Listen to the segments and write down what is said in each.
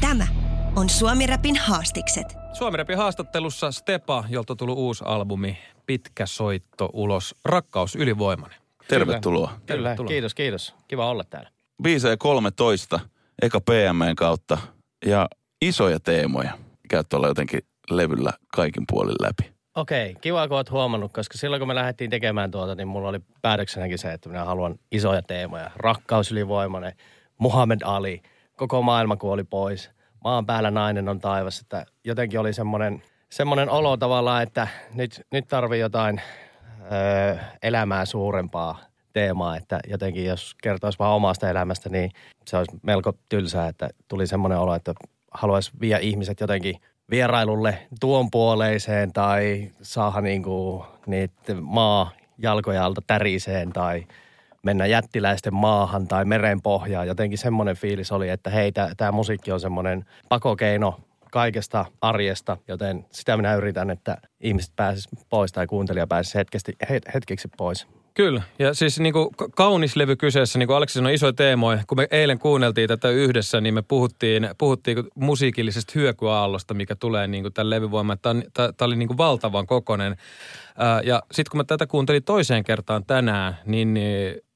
Tämä on SuomiRäpin haastikset. SuomiRäpin haastattelussa Stepa, jolta tuli uusi albumi Pitkä soitto ulos. Rakkaus Ylivoimainen. Tervetuloa. Tervetuloa. Kiitos, kiitos. Kiva olla täällä. Biisejä 13, eka PM:n kautta ja isoja teemoja. Käyt olla jotenkin levyllä kaikin puolin läpi. Okei, kiva kun oot huomannut, koska silloin kun me lähdettiin tekemään tuota, niin mulla oli päätöksenäkin se, että minä haluan isoja teemoja. Rakkaus Ylivoimainen, Muhammad Ali, Koko maailma kuoli pois, Maan päällä nainen on taivas. Että jotenkin oli semmoinen olo tavallaan, että nyt tarvii jotain elämää suurempaa teemaa, että jotenkin jos kertoisi vaan omasta elämästä, niin se olisi melko tylsää, että tuli semmoinen olo, että haluaisi viedä ihmiset jotenkin vierailulle tuon puoleiseen tai saada niinku niitä maa jalkoja alta täriseen tai mennä jättiläisten maahan tai meren pohjaan. Jotenkin semmoinen fiilis oli, että hei, tämä musiikki on semmoinen pakokeino kaikesta arjesta, joten sitä minä yritän, että ihmiset pääsis pois tai kuuntelija pääsis hetkeksi pois. Kyllä, ja siis niin kuin kaunis levy kyseessä, niin kuin Aleksi sanoi, isoja teemoja. Kun me eilen kuunneltiin tätä yhdessä, niin me puhuttiin musiikillisesta hyökyaallosta, mikä tulee niin kuin tämän levyvoimaan. Tämä oli niin kuin valtavan kokoinen. Ja sitten kun mä tätä kuuntelin toiseen kertaan tänään, niin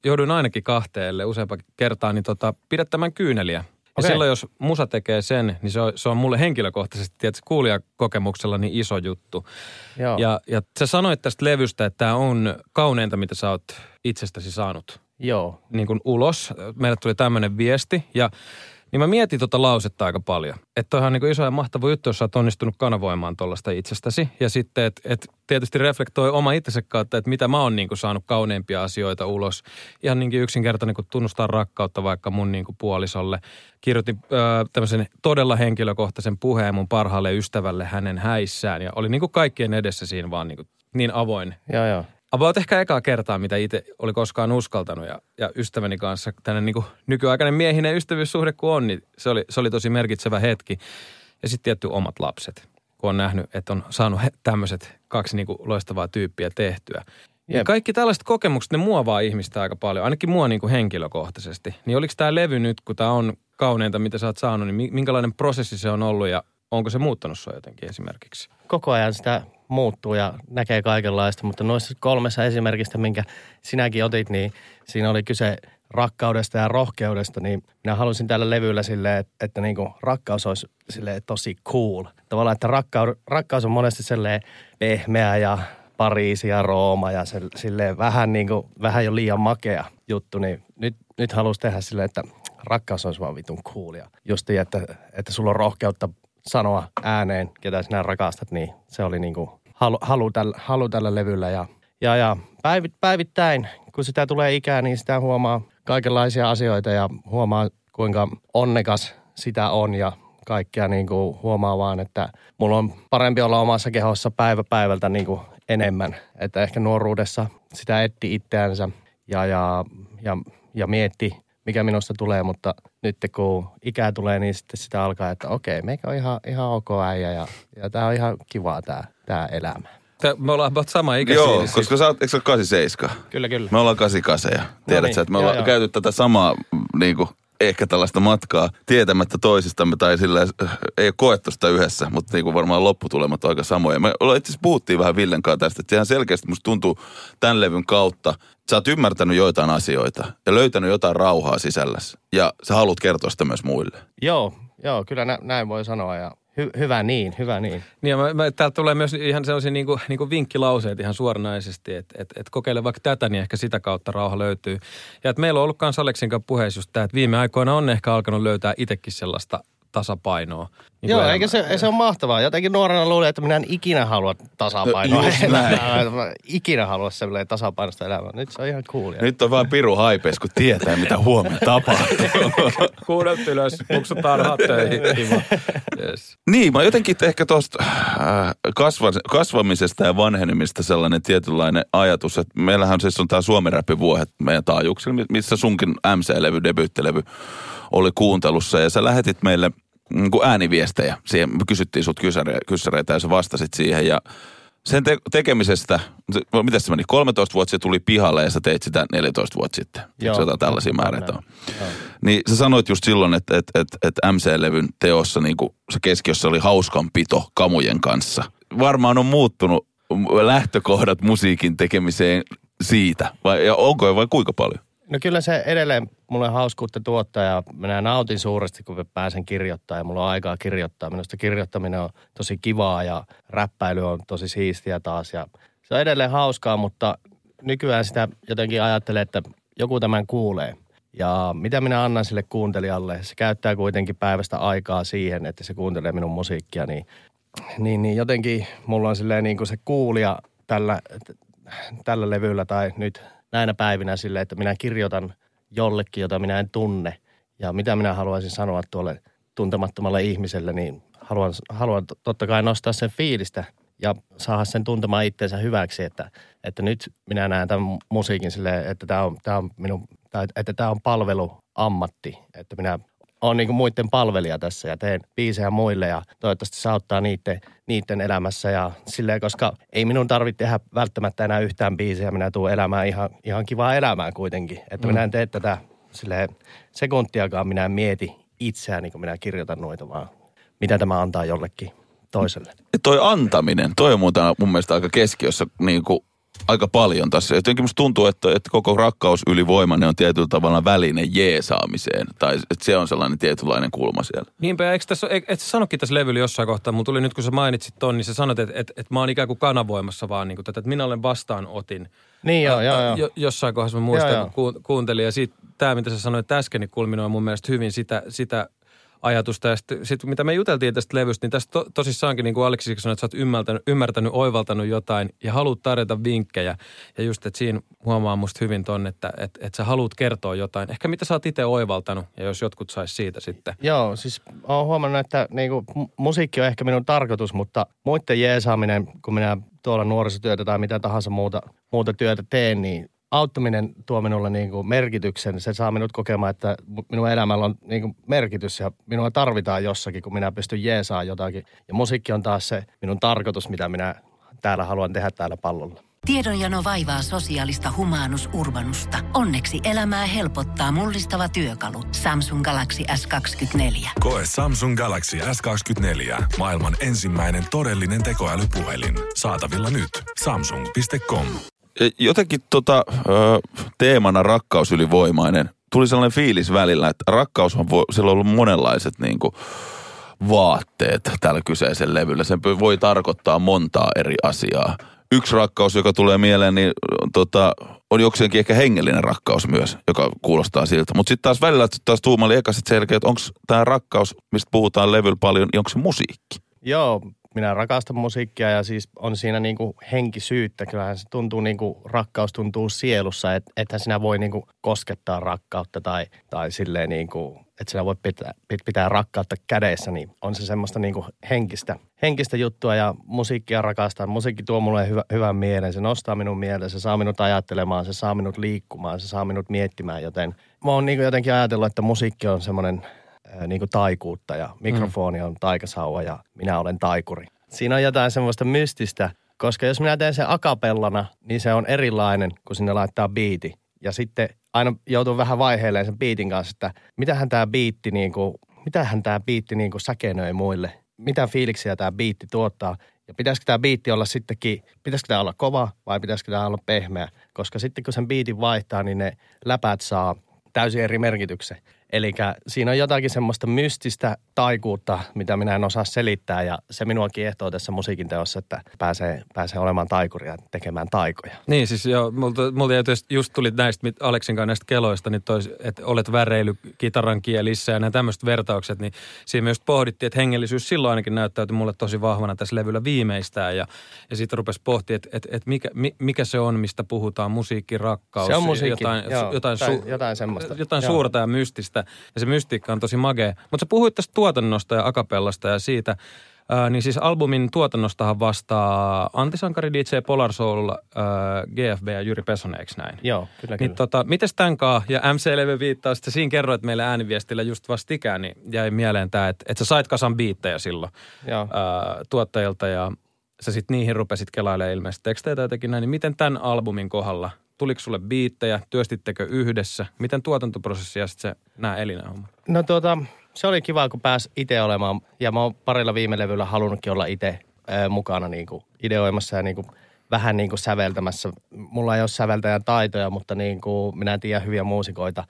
jouduin ainakin kahteelle useampaan kertaan niin pidättämään kyyneliä. Ja silloin, jos musa tekee sen, niin se on mulle henkilökohtaisesti, tietysti kuulijakokemuksella, niin iso juttu. Joo. Ja sä sanoit tästä levystä, että tämä on kauneinta, mitä sä oot itsestäsi saanut. Joo. Niin kuin ulos. Meille tuli tämmöinen viesti. Ja niin mä mietin lausetta aika paljon. Että toihan on niin kuin iso ja mahtava juttu, jos sä oot onnistunut kanavoimaan tuollaista itsestäsi. Ja sitten, että tietysti reflektoi oma itsensä kautta, että mitä mä oon niin kuin saanut kauneimpia asioita ulos. Ihan niin kuin yksinkertainen, kun tunnustaa rakkautta vaikka mun niin kuin puolisolle. Kirjoitin tämmöisen todella henkilökohtaisen puheen mun parhaalle ystävälle hänen häissään. Ja oli niin kuin kaikkien edessä siinä vaan niin avoin. Joo. About ehkä ekaa kertaa, mitä itse oli koskaan uskaltanut ja ystäväni kanssa, tämmöinen niin kuin nykyaikainen miehinen ystävyyssuhde kun on, niin se oli tosi merkitsevä hetki. Ja sitten tietty omat lapset, kun on nähnyt, että on saanut tämmöiset kaksi niin kuin loistavaa tyyppiä tehtyä. Ja kaikki tällaiset kokemukset, ne muovaa ihmistä aika paljon, ainakin mua niin kuin henkilökohtaisesti. Niin oliko tämä levy nyt, kun tämä on kauneinta, mitä sä oot saanut, niin minkälainen prosessi se on ollut ja onko se muuttanut sua jotenkin esimerkiksi? Koko ajan sitä muuttuu ja näkee kaikenlaista, mutta noissa 3 esimerkistä, minkä sinäkin otit, niin siinä oli kyse rakkaudesta ja rohkeudesta, niin minä halusin tällä levyllä silleen, että niin kuin rakkaus olisi silleen tosi cool. Tavallaan, että rakkaus on monesti silleen pehmeä ja Pariisi ja Rooma ja silleen vähän jo liian makea juttu, niin nyt halusi tehdä silleen, että rakkaus olisi vaan vitun coolia. Justiin, että sulla on rohkeutta sanoa ääneen, ketä sinä rakastat, niin se oli niin kuin halu tällä levyllä. Ja päivittäin, kun sitä tulee ikää, niin sitä huomaa kaikenlaisia asioita ja huomaa, kuinka onnekas sitä on ja kaikkea niin kuin huomaa vaan, että mulla on parempi olla omassa kehossa päivä päivältä niin kuin enemmän. Että ehkä nuoruudessa sitä etti itseänsä ja mietti, mikä minusta tulee, mutta nyt kun ikää tulee, niin sitten sitä alkaa, että okei, meikä on ihan ok äijä ja tää on ihan kivaa tää elämä. Me ollaan sama ikä. Joo, siinä, koska sä oot, eikö sä ole 87? Kyllä. Me ollaan 88. Tiedät sä, että me ollaan käyty tätä samaa, niinku, ehkä tällaista matkaa tietämättä toisistamme tai sillä ei ole koettu sitä yhdessä, mutta niinku varmaan lopputulemat on aika samoja. Me itse asiassa puhuttiin vähän Villen kanssa tästä, että ihan selkeästi musta tuntuu tämän levyn kautta, sä oot ymmärtänyt joitain asioita ja löytänyt jotain rauhaa sisälläsi ja sä haluat kertoa sitä myös muille. Joo, kyllä näin voi sanoa ja hyvä niin. Niin täältä tulee myös ihan sellaisia niin kuin vinkkilauseet ihan suoranaisesti, että kokeile vaikka tätä, niin ehkä sitä kautta rauha löytyy. Ja että meillä on ollut kans Aleksin kanssa puheessa just tämä, että viime aikoina on ehkä alkanut löytää itsekin sellaista tasapainoa. Niin joo, elämä. Eikä se ole mahtavaa. Jotenkin nuorena luulin, että minä en ikinä halua tasapainoa. Ikinä halua semmoinen tasapainosta elämää. Nyt se on ihan cool. Nyt on vaan piru haipes, kun tietää, mitä huomenna tapahtuu. Kuudet ylös, puksutaan hatteihin. Yes. Niin, mä jotenkin ehkä tuosta kasvamisesta ja vanhenemista sellainen tietynlainen ajatus, että meillähän siis on tämä SuomiRäppi vuohet meidän taajuuksilla, missä sunkin MC-levy, debyyttilevy oli kuuntelussa ja sä lähetit meille niin kuin ääniviestejä. Siihen kysyttiin sut kyssäreitä ja sä vastasit siihen. Ja sen tekemisestä, miten se meni, 13 vuotta se tuli pihalle ja sä teit sitä 14 vuotta sitten. Joo. Jotain tällaisia määreitä on. Niin sä sanoit just silloin, että MC-levyn teossa niin kuin se keskiössä oli hauskanpito kamujen kanssa. Varmaan on muuttunut lähtökohdat musiikin tekemiseen siitä. Ja onko vai kuinka paljon? No kyllä se edelleen mulle hauskuutta tuottaa ja minä nautin suuresti, kun pääsen kirjoittamaan ja mulla on aikaa kirjoittaa. Minusta kirjoittaminen on tosi kivaa ja räppäily on tosi siistiä taas ja se on edelleen hauskaa, mutta nykyään sitä jotenkin ajattelee, että joku tämän kuulee. Ja mitä minä annan sille kuuntelijalle, se käyttää kuitenkin päivästä aikaa siihen, että se kuuntelee minun musiikkia, niin jotenkin mulla on silleen niin kuin se kuulija tällä levyllä tai nyt näinä päivinä silleen, että minä kirjoitan jollekin, jota minä en tunne. Ja mitä minä haluaisin sanoa tuolle tuntemattomalle ihmiselle, niin haluan totta kai nostaa sen fiilistä ja saada sen tuntemaan itseensä hyväksi, että nyt minä näen tämän musiikin silleen, että tämä on palveluammatti, että minä olen niin kuin muiden palvelija tässä ja teen biisejä muille ja toivottavasti se auttaa niiden elämässä ja silleen, koska ei minun tarvitse tehdä välttämättä enää yhtään biisejä. Minä tuun elämään ihan kivaa elämää kuitenkin. Että minä en tee tätä silleen sekuntiakaan, minä en mieti itseäni, kun minä kirjoitan noita, vaan mitä tämä antaa jollekin toiselle. Toi antaminen, toi on mun mielestä aika keskiössä niin kuin aika paljon tässä. Jotenkin musta tuntuu, että koko Rakkaus Ylivoimainen on tietyllä tavalla väline jeesaamiseen. Tai että se on sellainen tietynlainen kulma siellä. Niinpä, ja et sä sanokin tässä levyllä jossain kohtaa, mutta tuli nyt kun sä mainitsit ton, niin sä sanot, että mä oon ikään kuin kanavoimassa vaan niin kuin tätä, että minä olen vastaanotin. Niin joo. Jossain kohdassa mä muistan, kun kuuntelin, ja siitä tää, mitä sä sanoit äsken, niin kulminoi mun mielestä hyvin sitä ajatusta. Ja sit, mitä me juteltiin tästä levystä, niin tästä tosissaankin, niin kuin Aleksi sanoi, että sä oot ymmärtänyt, oivaltanut jotain ja haluat tarjota vinkkejä. Ja just, että siinä huomaa musta hyvin ton, että sä haluat kertoa jotain. Ehkä mitä sä oot itse oivaltanut ja jos jotkut sais siitä sitten. Joo, siis oon huomannut, että niinku, musiikki on ehkä minun tarkoitus, mutta muiden jeesaaminen, kun minä tuolla nuorisotyötä tai mitä tahansa muuta työtä teen, niin auttaminen tuo minulle niin kuin merkityksen. Se saa minut kokemaan, että minun elämällä on niin kuin merkitys ja minua tarvitaan jossakin, kun minä pystyn jeesaamaan jotakin. Ja musiikki on taas se minun tarkoitus, mitä minä täällä haluan tehdä täällä pallolla. Tiedonjano vaivaa sosiaalista Humanus Urbanusta. Onneksi elämää helpottaa mullistava työkalu. Samsung Galaxy S24. Koe Samsung Galaxy S24. Maailman ensimmäinen todellinen tekoälypuhelin. Saatavilla nyt. Samsung.com. Jotenkin teemana rakkaus ylivoimainen. Tuli sellainen fiilis välillä, että rakkaushan voi, siellä on ollut monenlaiset niin kuin vaatteet tällä kyseisen levyllä. Sen voi tarkoittaa montaa eri asiaa. Yksi rakkaus, joka tulee mieleen, niin on jokseenkin ehkä hengellinen rakkaus myös, joka kuulostaa siltä. Mutta sitten taas välillä tuumaili ekaset selkeä, että onko tämä rakkaus, mistä puhutaan levyllä paljon, niin onko se musiikki? Joo. Minä rakastan musiikkia ja siis on siinä niinku henkisyyttä. Kyllähän se tuntuu niinku, rakkaus tuntuu sielussa, että sinä voi niinku koskettaa rakkautta tai silleen niinku, että sinä voi pitää rakkautta kädessä. Niin on se semmoista niinku henkistä juttua ja musiikkia rakastan. Musiikki tuo mulle hyvän mielen, se nostaa minun mielen, se saa minut ajattelemaan, se saa minut liikkumaan, se saa minut miettimään. Joten mä oon niinku jotenkin ajatellut, että musiikki on semmoinen niinku taikuutta ja mikrofoni on taikasauva ja minä olen taikuri. Siinä on jotain semmoista mystistä, koska jos minä teen sen akapellana, niin se on erilainen, kun sinne laittaa biiti. Ja sitten aina joutuu vähän vaiheelleen sen biitin kanssa, että mitähän tämä biitti niinku säkenöi muille. Mitä fiiliksiä tämä biitti tuottaa ja pitäisikö tämä biitti olla sittenkin, pitäisikö tämä olla kova vai pitäisikö tämä olla pehmeä. Koska sitten kun sen biitin vaihtaa, niin ne läpät saa täysin eri merkityksen. Elikkä siinä on jotakin semmoista mystistä taikuutta, mitä minä en osaa selittää ja se minua kiehtoo tässä musiikin teossa, että pääsee olemaan taikuria tekemään taikoja. Niin siis joo, multa just tuli näistä Aleksin kanssa näistä keloista, niin että olet väreily kitaran kielissä ja nämä tämmöiset vertaukset, niin siinä myös pohdittiin, että hengellisyys silloin ainakin näyttäytyi mulle tosi vahvana tässä levyllä viimeistään ja sitten rupesi pohtimaan, että mikä se on, mistä puhutaan, musiikki, rakkaus. Se on musiikki, jotain semmoista. Jotain suurta ja mystistä. Ja se mystiikka on tosi magea. Mutta sä puhuit tästä tuotannosta ja akapellasta ja siitä. Niin siis albumin tuotannostahan vastaa Antti Sankari, DJ Polar Soul, GFB ja Jyri Pesone, eikö näin? Joo, kyllä. Niin mites tämän kaa ja MC-levy viittaa, että siinä kerroit meille ääniviestillä just vastikään, niin jäi mieleen tämä, että sä sait kasan biittejä silloin tuottajilta ja sä sit niihin rupesit kelailemaan ilmeisesti tekstejä tai jotenkin näin. Niin miten tämän albumin kohdalla? Tuliko sulle biittejä? Työstittekö yhdessä? Miten tuotantoprosessi ja sitten nämä elinehommat? No se oli kiva, kun pääsi itse olemaan. Ja mä oon parilla viime levyllä halunnutkin olla itse mukana niinku ideoimassa ja niinku, vähän niinku säveltämässä. Mulla ei ole säveltäjän taitoja, mutta niinku, minä tiedän hyviä muusikoita.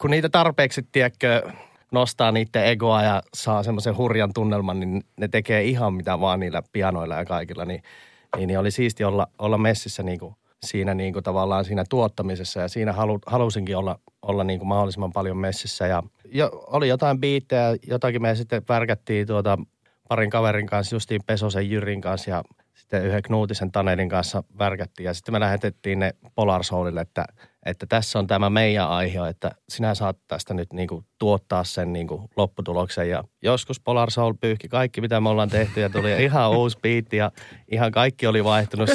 Kun niitä tarpeeksi, tiedätkö, nostaa niiden egoa ja saa semmoisen hurjan tunnelman, niin ne tekee ihan mitä vaan niillä pianoilla ja kaikilla. Niin oli siisti olla messissä niinku. Siinä niinku tavallaan siinä tuottamisessa ja siinä halusinkin olla niinku mahdollisimman paljon messissä. Ja oli jotain biittejä, jotakin me sitten värkättiin parin kaverin kanssa, justiin Pesosen Jyrin kanssa ja sitten yhden Knuutisen Tanelin kanssa värkättiin. Ja sitten me lähetettiin ne Polar Soulille, että tässä on tämä meidän aihe, että sinä saat tästä nyt niinku tuottaa sen niinku lopputuloksen. Ja joskus Polar Soul pyyhki kaikki, mitä me ollaan tehty, ja tuli ihan uusi biitti, ja ihan kaikki oli vaihtunut.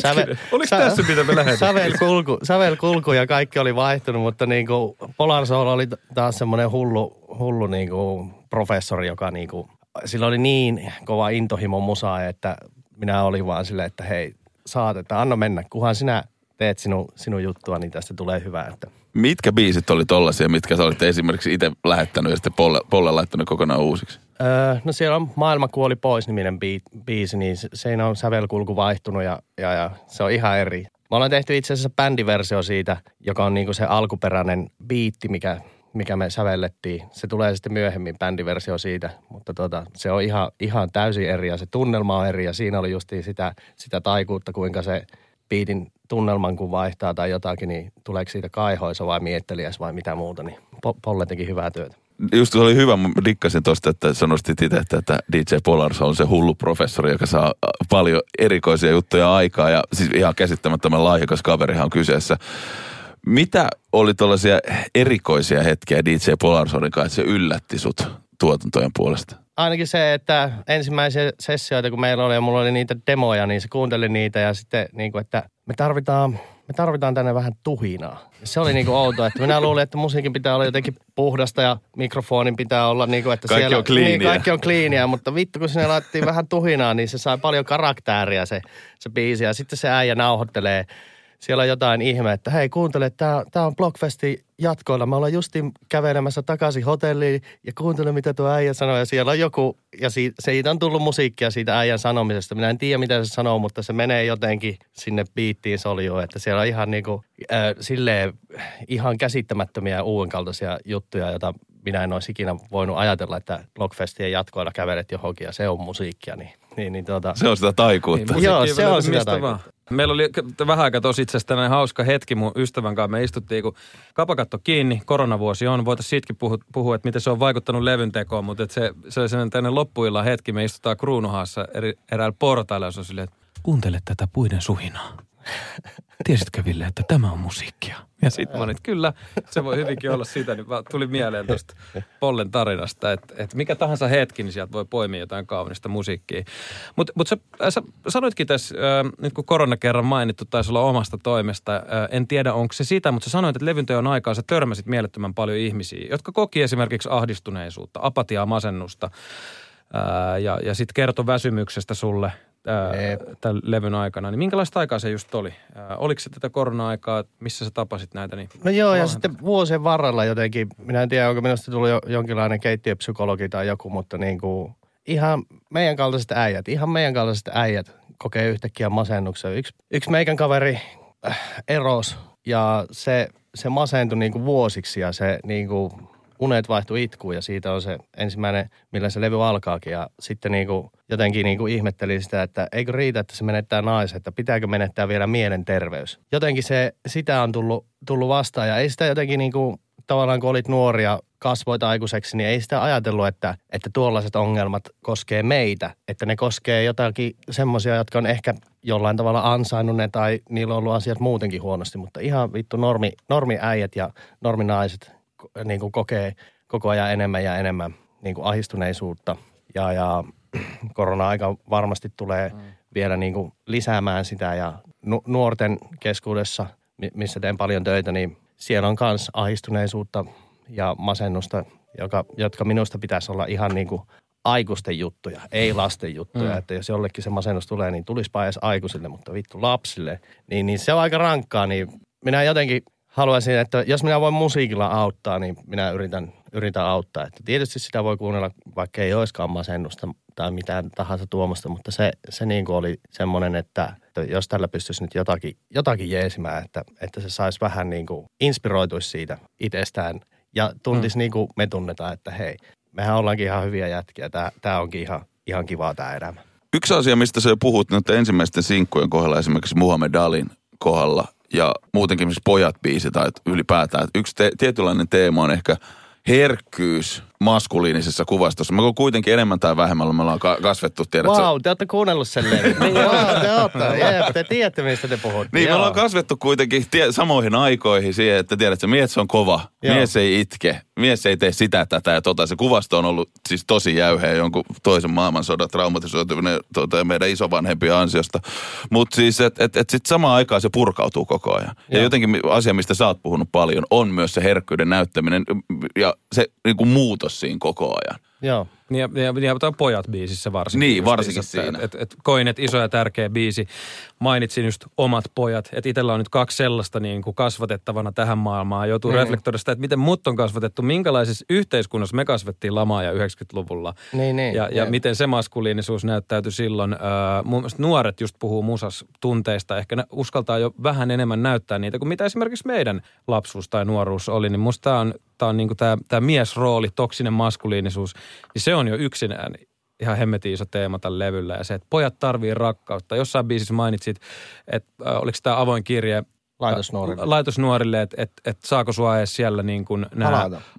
Oliko tässä, mitä me lähdettiin? Sävelkulku, ja kaikki oli vaihtunut, mutta niinku Polar Soul oli taas semmoinen hullu niinku professori, joka niinku, sillä oli niin kova intohimo musaa, että minä olin vaan silleen, että hei, saat, että anna mennä, kunhan sinä teet sinun juttua, niin tästä tulee hyvää. Että. Mitkä biisit oli tollaisia, mitkä sä olitte esimerkiksi itse lähettänyt ja sitten Polle laittanut kokonaan uusiksi? No siellä on Maailma kuoli pois -niminen biisi, niin siinä on sävelkulku vaihtunut ja se on ihan eri. Me ollaan tehty itse asiassa bändiversio siitä, joka on niinku se alkuperäinen biitti, mikä me sävellettiin. Se tulee sitten myöhemmin bändiversio siitä, mutta se on ihan täysin eri ja se tunnelma on eri ja siinä oli justiin sitä taikuutta, kuinka se biitin tunnelman kun vaihtaa tai jotakin, niin tuleeko siitä kaihoisa vai mietteliäs vai mitä muuta, niin Polle teki hyvää työtä. Just se oli hyvä, mä dikkasin tosta, että sä nostit itse, että DJ Polar Soul on se hullu professori, joka saa paljon erikoisia juttuja aikaa ja siis ihan käsittämättömän lahjakas kaverihan on kyseessä. Mitä oli tuollaisia erikoisia hetkiä DJ Polar Soulin kanssa, että se yllätti sut tuotantojen puolesta? Ainakin se, että ensimmäisiä sessioita, kun meillä oli ja mulla oli niitä demoja, niin se kuunteli niitä ja sitten niin kuin, että me tarvitaan tänne vähän tuhinaa. Se oli niin kuin outoa, että minä luulin, että musiikin pitää olla jotenkin puhdasta ja mikrofonin pitää olla niin kuin, että kaikki siellä on cleania. Niin, kaikki on cleania, mutta vittu kun sinne laitettiin vähän tuhinaa, niin se sai paljon karaktääriä se biisi ja sitten se äijä nauhoittelee. Siellä on jotain ihme, että hei kuuntele, tää on Blockfesti jatkoilla. Mä ollaan justin kävelemässä takaisin hotelliin ja kuuntele mitä tuo äijä sanoo. Ja siellä on joku, ja siitä on tullut musiikkia siitä äijän sanomisesta. Minä en tiedä mitä se sanoo, mutta se menee jotenkin sinne biittiin soljuun. Että siellä on ihan niinku, silleen ihan käsittämättömiä ja uudenkaltaisia juttuja, joita minä en olisi ikinä voinut ajatella, että Blockfestien jatkoilla kävelet johonkin ja se on musiikkia. Se on sitä taikuutta. Niin, joo, se on sitä taikuutta. Meillä oli vähän aikaa tosi itse asiassa tällainen hauska hetki mun ystävän kanssa. Me istuttiin, kun kapakatto kiinni, koronavuosi on. Voitaisiin siitäkin puhua, että miten se on vaikuttanut levyn tekoon, mutta se oli sellainen loppuillan hetki. Me istutaan Kruunuhaassa eräällä portailla, jos on silleen, että kuuntele tätä puiden suhinaa. Tiesitkö, Ville, että tämä on musiikkia? Ja sitten mä olin, että kyllä, se voi hyvinkin olla sitä. Niin tuli mieleen tuosta Pollen tarinasta, että mikä tahansa hetki, niin sieltä voi poimia jotain kaunista musiikkia. Mutta sä sanoitkin tässä, nyt kun korona kerran mainittu, taisi olla omasta toimesta. En tiedä, onko se sitä, mutta sä sanoit, että levynteon aikaa sä törmäsit mielettömän paljon ihmisiä, jotka koki esimerkiksi ahdistuneisuutta, apatiaa, masennusta ja sitten kertoi väsymyksestä sulle tämän levyn aikana, niin minkälaista aikaa se just oli? Oliko se tätä korona-aikaa, missä sä tapasit näitä? Niin no joo, ja sitten vuosien varrella jotenkin, minä en tiedä, onko minusta tullut jonkinlainen keittiöpsykologi tai joku, mutta niin kuin ihan meidän kaltaiset äijät kokee yhtäkkiä masennuksen. Yksi meikän kaveri erosi, ja se masentui niin kuin vuosiksi, ja se niin kuin Unet vaihtui itkuun ja siitä on se ensimmäinen, millä se levy alkaakin. Ja sitten niinku, jotenkin niinku ihmettelin sitä, että eikö riitä, että se menettää naisen, että pitääkö menettää vielä mielenterveys. Jotenkin se, sitä on tullut vastaan ja ei sitä jotenkin niinku, tavallaan kun olit nuori ja kasvoit aikuiseksi, niin ei sitä ajatellut, että tuollaiset ongelmat koskee meitä. Että ne koskee jotakin semmoisia, jotka on ehkä jollain tavalla ansainnut ne tai niillä on ollut asiat muutenkin huonosti. Mutta ihan vittu normiäijät ja norminaiset niin kuin kokee koko ajan enemmän ja enemmän niin kuin ahdistuneisuutta. Ja korona-aika varmasti tulee vielä niin kuin lisäämään sitä. Ja nuorten keskuudessa, missä teen paljon töitä, niin siellä on myös ahdistuneisuutta ja masennusta, jotka minusta pitäisi olla ihan niin kuin aikuisten juttuja, ei lasten juttuja. Mm. Että jos jollekin se masennus tulee, niin tulisipa edes aikuisille, mutta vittu lapsille. Niin se on aika rankkaa, niin minä jotenkin haluaisin, että jos minä voin musiikilla auttaa, niin minä yritän auttaa. Että tietysti sitä voi kuunnella, vaikka ei olisikaan masennusta tai mitään tahansa tuomasta, mutta se niin kuin oli semmoinen, että jos tällä pystyisi nyt jotakin jeesimään, että se saisi vähän niin kuin inspiroituisi siitä itsestään ja tuntisi niin kuin me tunnetaan, että hei, mehän ollaankin ihan hyviä jätkiä, tämä onkin ihan kivaa tämä elämä. Yksi asia, mistä sä jo puhut näiden ensimmäisten sinkkujen kohdalla, esimerkiksi Muhammad Alin kohdalla ja muutenkin esimerkiksi Pojat-biisi tai ylipäätään, että yksi tietynlainen teema on ehkä herkkyys maskuliinisessa kuvastossa. Me ollaan kuitenkin enemmän tai vähemmän, me ollaan kasvettu, tiedätkö? Vau, te ootte kuunnellut sen levin. Vau, te ootte. Jee, te tiedätte, mistä te puhutte. Niin, me ollaan kasvettu kuitenkin samoihin aikoihin siihen, että tiedätkö, mies on kova, mies ei itke, mies ei tee sitä, tätä ja tota. Se kuvasto on ollut siis tosi jäyheä jonkun toisen maailmansodan traumatisoituminen meidän isovanhempien ansiosta. Mutta siis, että sitten samaan aikaan se purkautuu koko ajan. Ja jotenkin asia, mistä sä oot puhunut paljon, on myös se herkkyyden näyttäminen ja se niinku muutos siinä koko ajan. Joo. Ja Pojat-biisissä varsinkin. Niin, varsinkin siinä. Et koin, että iso ja tärkeä biisi. Mainitsin just omat pojat. Että itsellä on nyt kaksi sellaista niin kuin kasvatettavana tähän maailmaan. Joutuu reflektoida sitä, että miten mut on kasvatettu. Minkälaisessa yhteiskunnassa me kasvettiin lamaa ja 90-luvulla. Niin, ja miten se maskuliinisuus näyttäytyi silloin. Mun mielestä nuoret just puhuu musas tunteista. Ehkä uskaltaa jo vähän enemmän näyttää niitä, kuin mitä esimerkiksi meidän lapsuus tai nuoruus oli. Niin musta tää on niin kuin tää miesrooli, toksinen maskuliinisuus. Niin se on jo yksinään ihan hemmetin iso teema tämän levyllä ja se, että pojat tarvii rakkautta. Jossain biisissä mainitsit, että oliko tämä avoin kirje laitosnuorille, että saako sua edes siellä niin kuin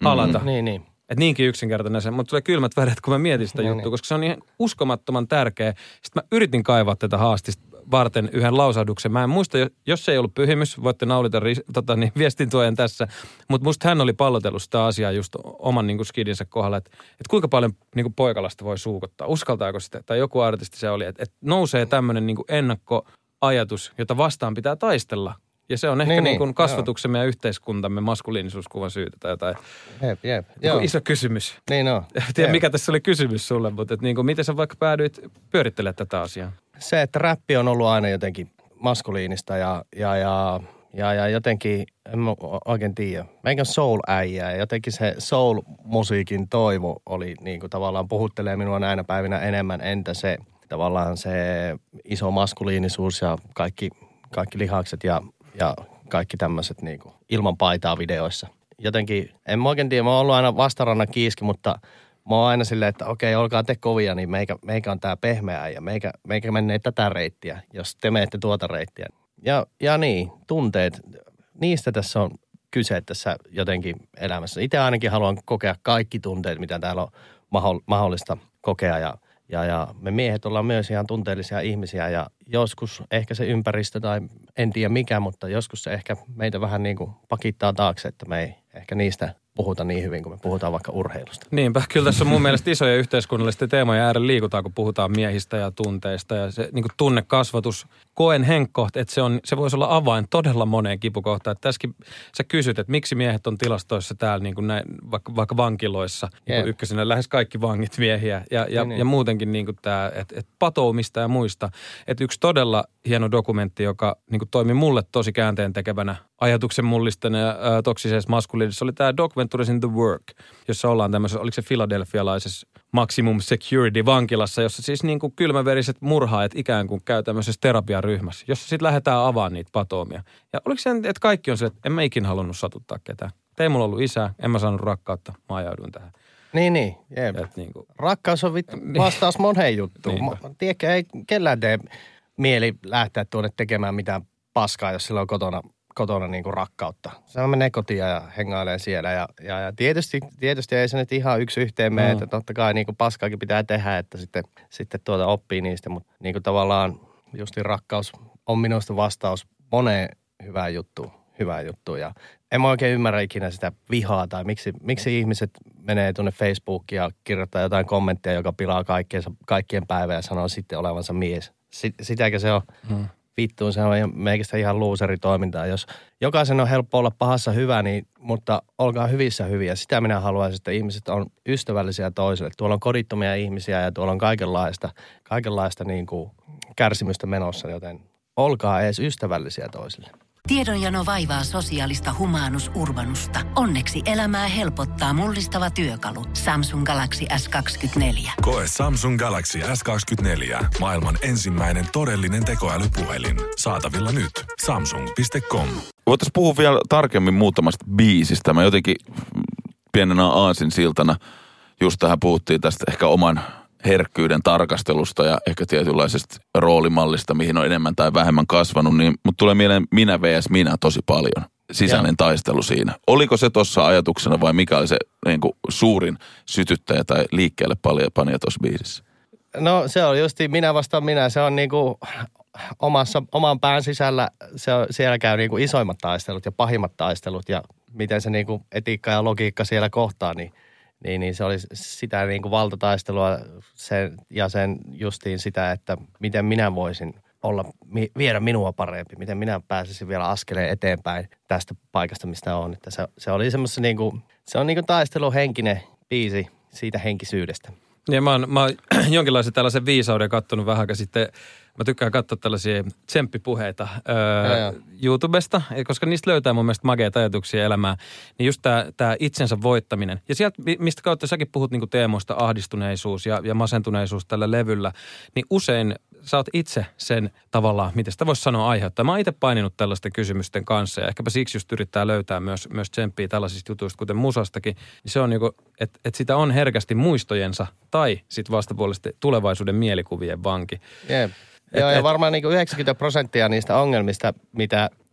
halata. Niin. Että niinkin yksinkertainen se, mutta tulee kylmät väreet, kun mä mietin sitä juttua, koska se on ihan uskomattoman tärkeä. Sitten mä yritin kaivaa tätä haastista varten yhden lausahduksen. Mä en muista, jos se ei ollut pyhimys, voitte naulita viestintuojan tässä, mutta musta hän oli pallotellut sitä asiaa just oman niin kuin skidinsä kohdalla, että kuinka paljon niin kuin poikalasta voi suukottaa, uskaltaako sitä, tai joku artisti se oli, että nousee tämmöinen niin kuin ennakkoajatus, jota vastaan pitää taistella. Ja se on ehkä niin kuin kasvatuksemme ja yhteiskuntamme maskuliinisuuskuvan syytä tai jotain. Jep. Niin iso kysymys. Niin on. En tiedä, mikä tässä oli kysymys sulle, mutta niin kuin, miten sä vaikka päädyit pyörittelemään tätä asiaa? Se, että räppi on ollut aina jotenkin maskuliinista ja jotenkin, en oikein tiedä, meikän soul-äijää ja jotenkin se soul-musiikin toivo oli niin kuin tavallaan puhuttelee minua näinä päivinä enemmän, entä se tavallaan se iso maskuliinisuus ja kaikki lihakset ja kaikki tämmöiset niin kuin ilman paitaa videoissa. Jotenkin, en mä oikein tiedä, mä oon ollut aina vastarannan kiiski, mutta mä oon aina silleen, että okei, olkaa te kovia, niin meikä on tää pehmeä ja meikä menee tätä reittiä, jos te menette tuota reittiä. Ja niin, tunteet, niistä tässä on kyse tässä jotenkin elämässä. Itse ainakin haluan kokea kaikki tunteet, mitä täällä on mahdollista kokea ja me miehet ollaan myös ihan tunteellisia ihmisiä ja joskus ehkä se ympäristö tai en tiedä mikä, mutta joskus se ehkä meitä vähän niin kuin pakittaa taakse, että me ei ehkä niistä puhuta niin hyvin, kun me puhutaan vaikka urheilusta. Niinpä, kyllä tässä on mun mielestä isoja yhteiskunnallisia teemoja äärellä liikutaan, kun puhutaan miehistä ja tunteista ja se niin kuin tunnekasvatus, koen henkkoht, että se voisi olla avain todella moneen kipukohtaan. Että tässäkin sä kysyt, että miksi miehet on tilastoissa täällä niin kuin näin, vaikka vankiloissa, niin ykkösenä lähes kaikki vangit miehiä ja muutenkin niin kuin tämä, että patoumista ja muista. Että yksi todella hieno dokumentti, joka niin kuin toimi mulle tosi käänteentekevänä ajatuksen mullistana ja toksisessa maskuliinisessa, oli tämä dokumenttuurisin The Work, jossa ollaan tämmöisessä, oliko se filadelfialaisessa maximum security vankilassa, jossa siis niin kuin kylmäveriset murhaajat ikään kuin käy tämmöisessä terapiaryhmässä, jossa sitten lähdetään avaamaan niitä patoomia. Ja oliko se, että kaikki on se, että en mä ikin halunnut satuttaa ketään. ei mulla ollut isää, en mä saanut rakkautta, mä ajauduin tähän. Niin, jep. Niinku... Rakkaus on vastaus moneen juttuun. Tiedätkö, ei kellään tee mieli lähteä tuonne tekemään mitään paskaa, jos sillä on kotona niinku rakkautta. Se menee kotiin ja hengailee siellä. Ja tietysti ei se nyt ihan yksi yhteen mene, että totta kai niinku paskaakin pitää tehdä, että sitten tuota oppii niistä. Mutta niinku tavallaan justi rakkaus on minusta vastaus moneen hyvään juttuun. Ja en mä oikein ymmärrä ikinä sitä vihaa tai miksi ihmiset menee tuonne Facebookiin ja kirjoittaa jotain kommentteja, joka pilaa kaikkien päivää ja sanoo sitten olevansa mies. Sitäkö se on? Vittuun, se on meikistä ihan luuseritoimintaa. Jos jokaisen on helppo olla pahassa hyvä, niin, mutta olkaa hyvissä hyviä. Sitä minä haluaisin, että ihmiset on ystävällisiä toiselle. Tuolla on kodittomia ihmisiä ja tuolla on kaikenlaista niin kuin kärsimystä menossa, joten olkaa edes ystävällisiä toisille. Tiedonjano vaivaa sosiaalista Humanus Urbanusta. Onneksi elämää helpottaa mullistava työkalu. Samsung Galaxy S24. Koe Samsung Galaxy S24. Maailman ensimmäinen todellinen tekoälypuhelin. Saatavilla nyt. Samsung.com. Voitaisiin puhua vielä tarkemmin muutamasta biisistä. Mä jotenkin pienenä aasinsiltana just tähän puhuttiin tästä ehkä oman herkkyyden tarkastelusta ja ehkä tietynlaisesta roolimallista, mihin on enemmän tai vähemmän kasvanut, niin mut tulee mieleen minä vs. minä tosi paljon. Sisäinen taistelu siinä. Oliko se tuossa ajatuksena vai mikä oli se niin kuin suurin sytyttäjä tai liikkeelle panija tuossa biisissä? No se on justi minä vastaan minä. Se on niinku oman pään sisällä, siellä käy niinku isoimmat taistelut ja pahimmat taistelut ja miten se niinku etiikka ja logiikka siellä kohtaa, niin se oli sitä niin kuin valtataistelua sen justiin sitä, että miten minä voisin olla, viedä minua parempi, miten minä pääsisin vielä askeleen eteenpäin tästä paikasta, mistä olen. Että se oli semmoisessa niin kuin, se on niin kuin taisteluhenkinen biisi siitä henkisyydestä. Ja mä oon jonkinlaisen tällaisen viisauden kattonut vähän, sitten mä tykkään katsoa tällaisia tsemppipuheita YouTubesta, koska niistä löytää mun mielestä mageita ajatuksia elämää. Niin just tää itsensä voittaminen. Ja sieltä, mistä kautta säkin puhut niinku teemoista ahdistuneisuus ja masentuneisuus tällä levyllä, niin usein sä oot itse sen tavallaan, miten sitä voisi sanoa, aiheuttaa. Mä oon itse paininut tällaisten kysymysten kanssa ja ehkäpä siksi just yrittää löytää myös tsemppiä tällaisista jutuista, kuten musastakin. Niin se on niinku, että sitä on herkästi muistojensa tai sit vastapuolisesti tulevaisuuden mielikuvien vanki. Jep. Joo, ja varmaan niin kuin 90% niistä ongelmista,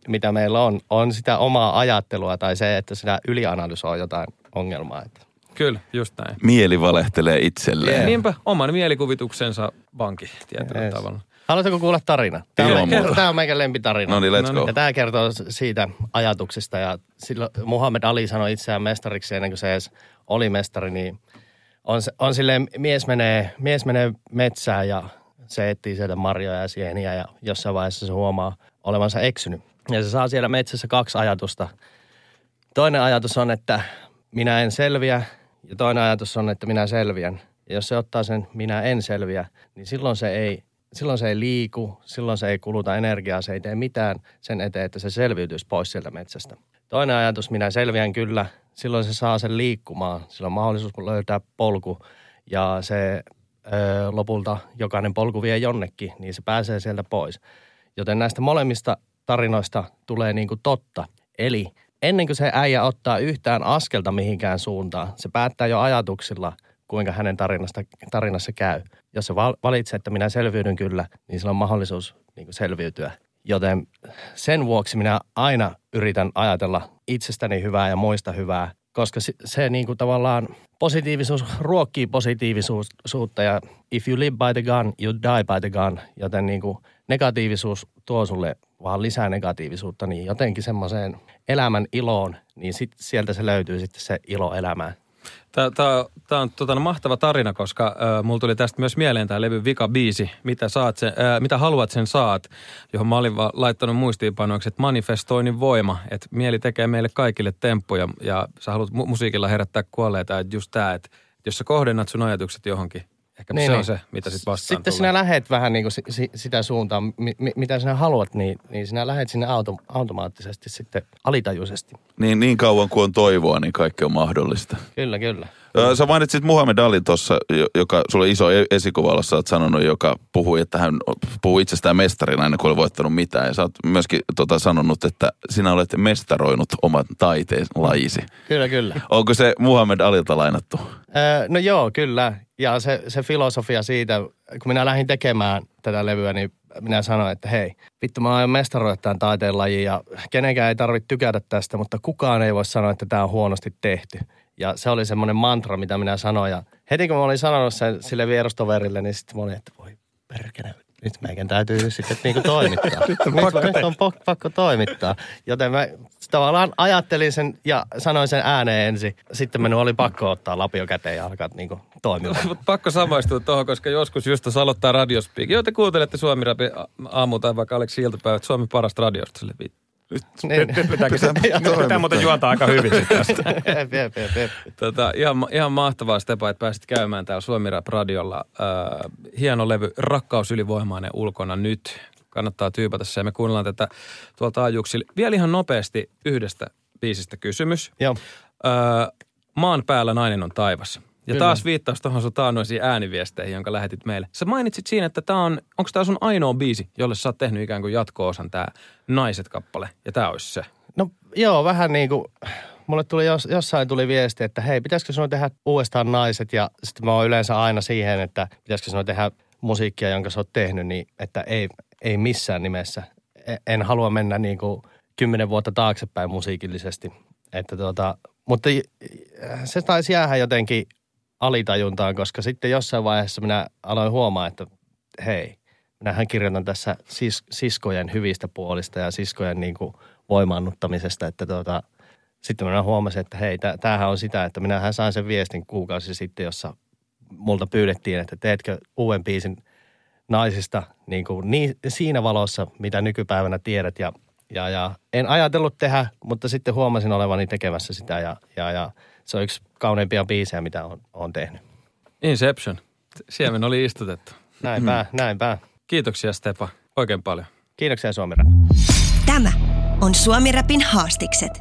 mitä meillä on sitä omaa ajattelua tai se, että sinä ylianalysoi jotain ongelmaa. Kyllä, just näin. Mieli valehtelee itselleen. Yeah. Niinpä, oman mielikuvituksensa vanki tietyllä tavalla. Haluatko kuulla tarina? Tämä on meikän lempitarina. No niin, let's go. Ja tämä kertoo siitä ajatuksista. Ja silloin Muhammad Ali sanoi itseään mestariksi ennen kuin se edes oli mestari, niin on silleen, mies menee metsään ja se etsii sieltä marjoja ja sieniä ja jossain vaiheessa se huomaa olevansa eksynyt. Ja se saa siellä metsässä kaksi ajatusta. Toinen ajatus on, että minä en selviä ja toinen ajatus on, että minä selviän. Ja jos se ottaa sen minä en selviä, niin silloin se ei liiku, silloin se ei kuluta energiaa, se ei tee mitään sen eteen, että se selviytyisi pois sieltä metsästä. Toinen ajatus, minä selviän kyllä, silloin se saa sen liikkumaan. Silloin on mahdollisuus löytää polku ja se... lopulta jokainen polku vie jonnekin, niin se pääsee sieltä pois. Joten näistä molemmista tarinoista tulee niin kuin totta. Eli ennen kuin se äijä ottaa yhtään askelta mihinkään suuntaan, se päättää jo ajatuksilla, kuinka hänen tarinassa käy. Jos se valitsee, että minä selviydyn kyllä, niin sillä on mahdollisuus niin kuin selviytyä. Joten sen vuoksi minä aina yritän ajatella itsestäni hyvää ja muista hyvää, koska se niin kuin tavallaan positiivisuus ruokkii positiivisuutta ja if you live by the gun, you die by the gun. Joten niin kuin negatiivisuus tuo sulle vaan lisää negatiivisuutta, niin jotenkin semmoiseen elämän iloon, niin sieltä se löytyy sitten se ilo elämään. Tämä on mahtava tarina, koska mulla tuli tästä myös mieleen tämä levyn vikabiisi, mitä haluat sen saat, johon mä olin laittanut muistiinpanoiksi, että manifestoinnin voima, että mieli tekee meille kaikille temppuja ja sä haluat musiikilla herättää kuolleita, että just tämä, että jos sä kohdennat sun ajatukset johonkin, Ehkä niin, se on niin. Se, mitä sitten vastaan sitten tulee. Sinä lähet vähän niin kuin sitä suuntaan, mitä sinä haluat, niin sinä lähet sinne automaattisesti sitten alitajuisesti. Niin kauan kuin on toivoa, niin kaikki on mahdollista. Kyllä. Sä mainitsit Muhammad Ali tuossa, joka sulle iso esikuvalossa olet sanonut, joka puhui, että hän puhui itsestään mestarina ennen kuin oli voittanut mitään. Ja sä oot myöskin sanonut, että sinä olet mestaroinut omat taiteen lajisi. Kyllä. Onko se Muhammad Alilta lainattu? No joo, kyllä. Ja se filosofia siitä, kun minä lähdin tekemään tätä levyä, niin minä sanoin, että hei, vittu mä aion mestaroida tämän taiteen lajin ja kenenkään ei tarvitse tykätä tästä, mutta kukaan ei voi sanoa, että tämä on huonosti tehty. Ja se oli semmoinen mantra, mitä minä sanoin. Ja heti kun mä olin sanonut sen sille vierustoverille, niin sitten mä olin, että voi perkele, nyt meikän täytyy sitten niinku toimittaa. nyt on pakko toimittaa. Joten mä tavallaan ajattelin sen ja sanoin sen ääneen ensin. Sitten minun oli pakko ottaa lapio käteen ja alkaa niinku toimimaan. Mutta pakko samaistua tuohon, koska joskus just tässä aloittaa Radiospeak. Joo, te kuuntelette SuomiRäpin aamu tai vaikka Aleksi iltapäivät Suomen parasta radiosta sille viittaa. Pitää muuten juontaa aika hyvin tästä. Ihan mahtavaa, Stepa, että pääsit käymään täällä SuomiRap-radiolla. Hieno levy, Rakkaus Ylivoimainen ulkona nyt. Kannattaa tyypätä se ja me kuunnellaan tätä tuolta taajuuksille. Vielä ihan nopeasti yhdestä biisistä kysymys. Maan päällä nainen on taivas. Ja taas viittaus tuohon sun taannoisiin ääniviesteihin, jonka lähetit meille. Sä mainitsit siinä, että onko tämä sun ainoa biisi, jolle sä oot tehnyt ikään kuin jatko-osan, tämä Naiset-kappale, ja tämä olisi se. No joo, vähän niin kuin, mulle tuli jossain viesti, että hei, pitäisikö sinua tehdä uudestaan Naiset, ja sitten mä oon yleensä aina siihen, että pitäisikö sinua tehdä musiikkia, jonka sä oot tehnyt, niin että ei missään nimessä. En halua mennä niin kuin 10 vuotta taaksepäin musiikillisesti. Että mutta se taisi jäädä jotenkin alitajuntaan, koska sitten jossain vaiheessa minä aloin huomaa, että hei, minähän kirjoitan tässä siskojen hyvistä puolista ja siskojen niin kuin voimaannuttamisesta, että sitten minä huomasin, että hei, tämähän on sitä, että minähän sain sen viestin kuukausi sitten, jossa multa pyydettiin, että teetkö uuden biisin naisista niin siinä valossa, mitä nykypäivänä tiedät ja en ajatellut tehdä, mutta sitten huomasin olevani tekemässä sitä ja se on yksi kauneimpia biisejä, mitä olen tehnyt. Inception. Siemen oli istutettu. Näinpä. Kiitoksia, Stepa. Oikein paljon. Kiitoksia, SuomiRäppi. Tämä on SuomiRäpin haastikset.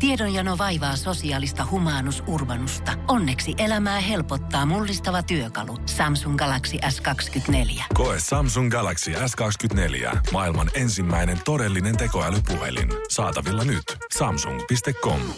Tiedonjano vaivaa sosiaalista Humanus Urbanusta. Onneksi elämää helpottaa mullistava työkalu. Samsung Galaxy S24. Koe Samsung Galaxy S24. Maailman ensimmäinen todellinen tekoälypuhelin. Saatavilla nyt. Samsung.com.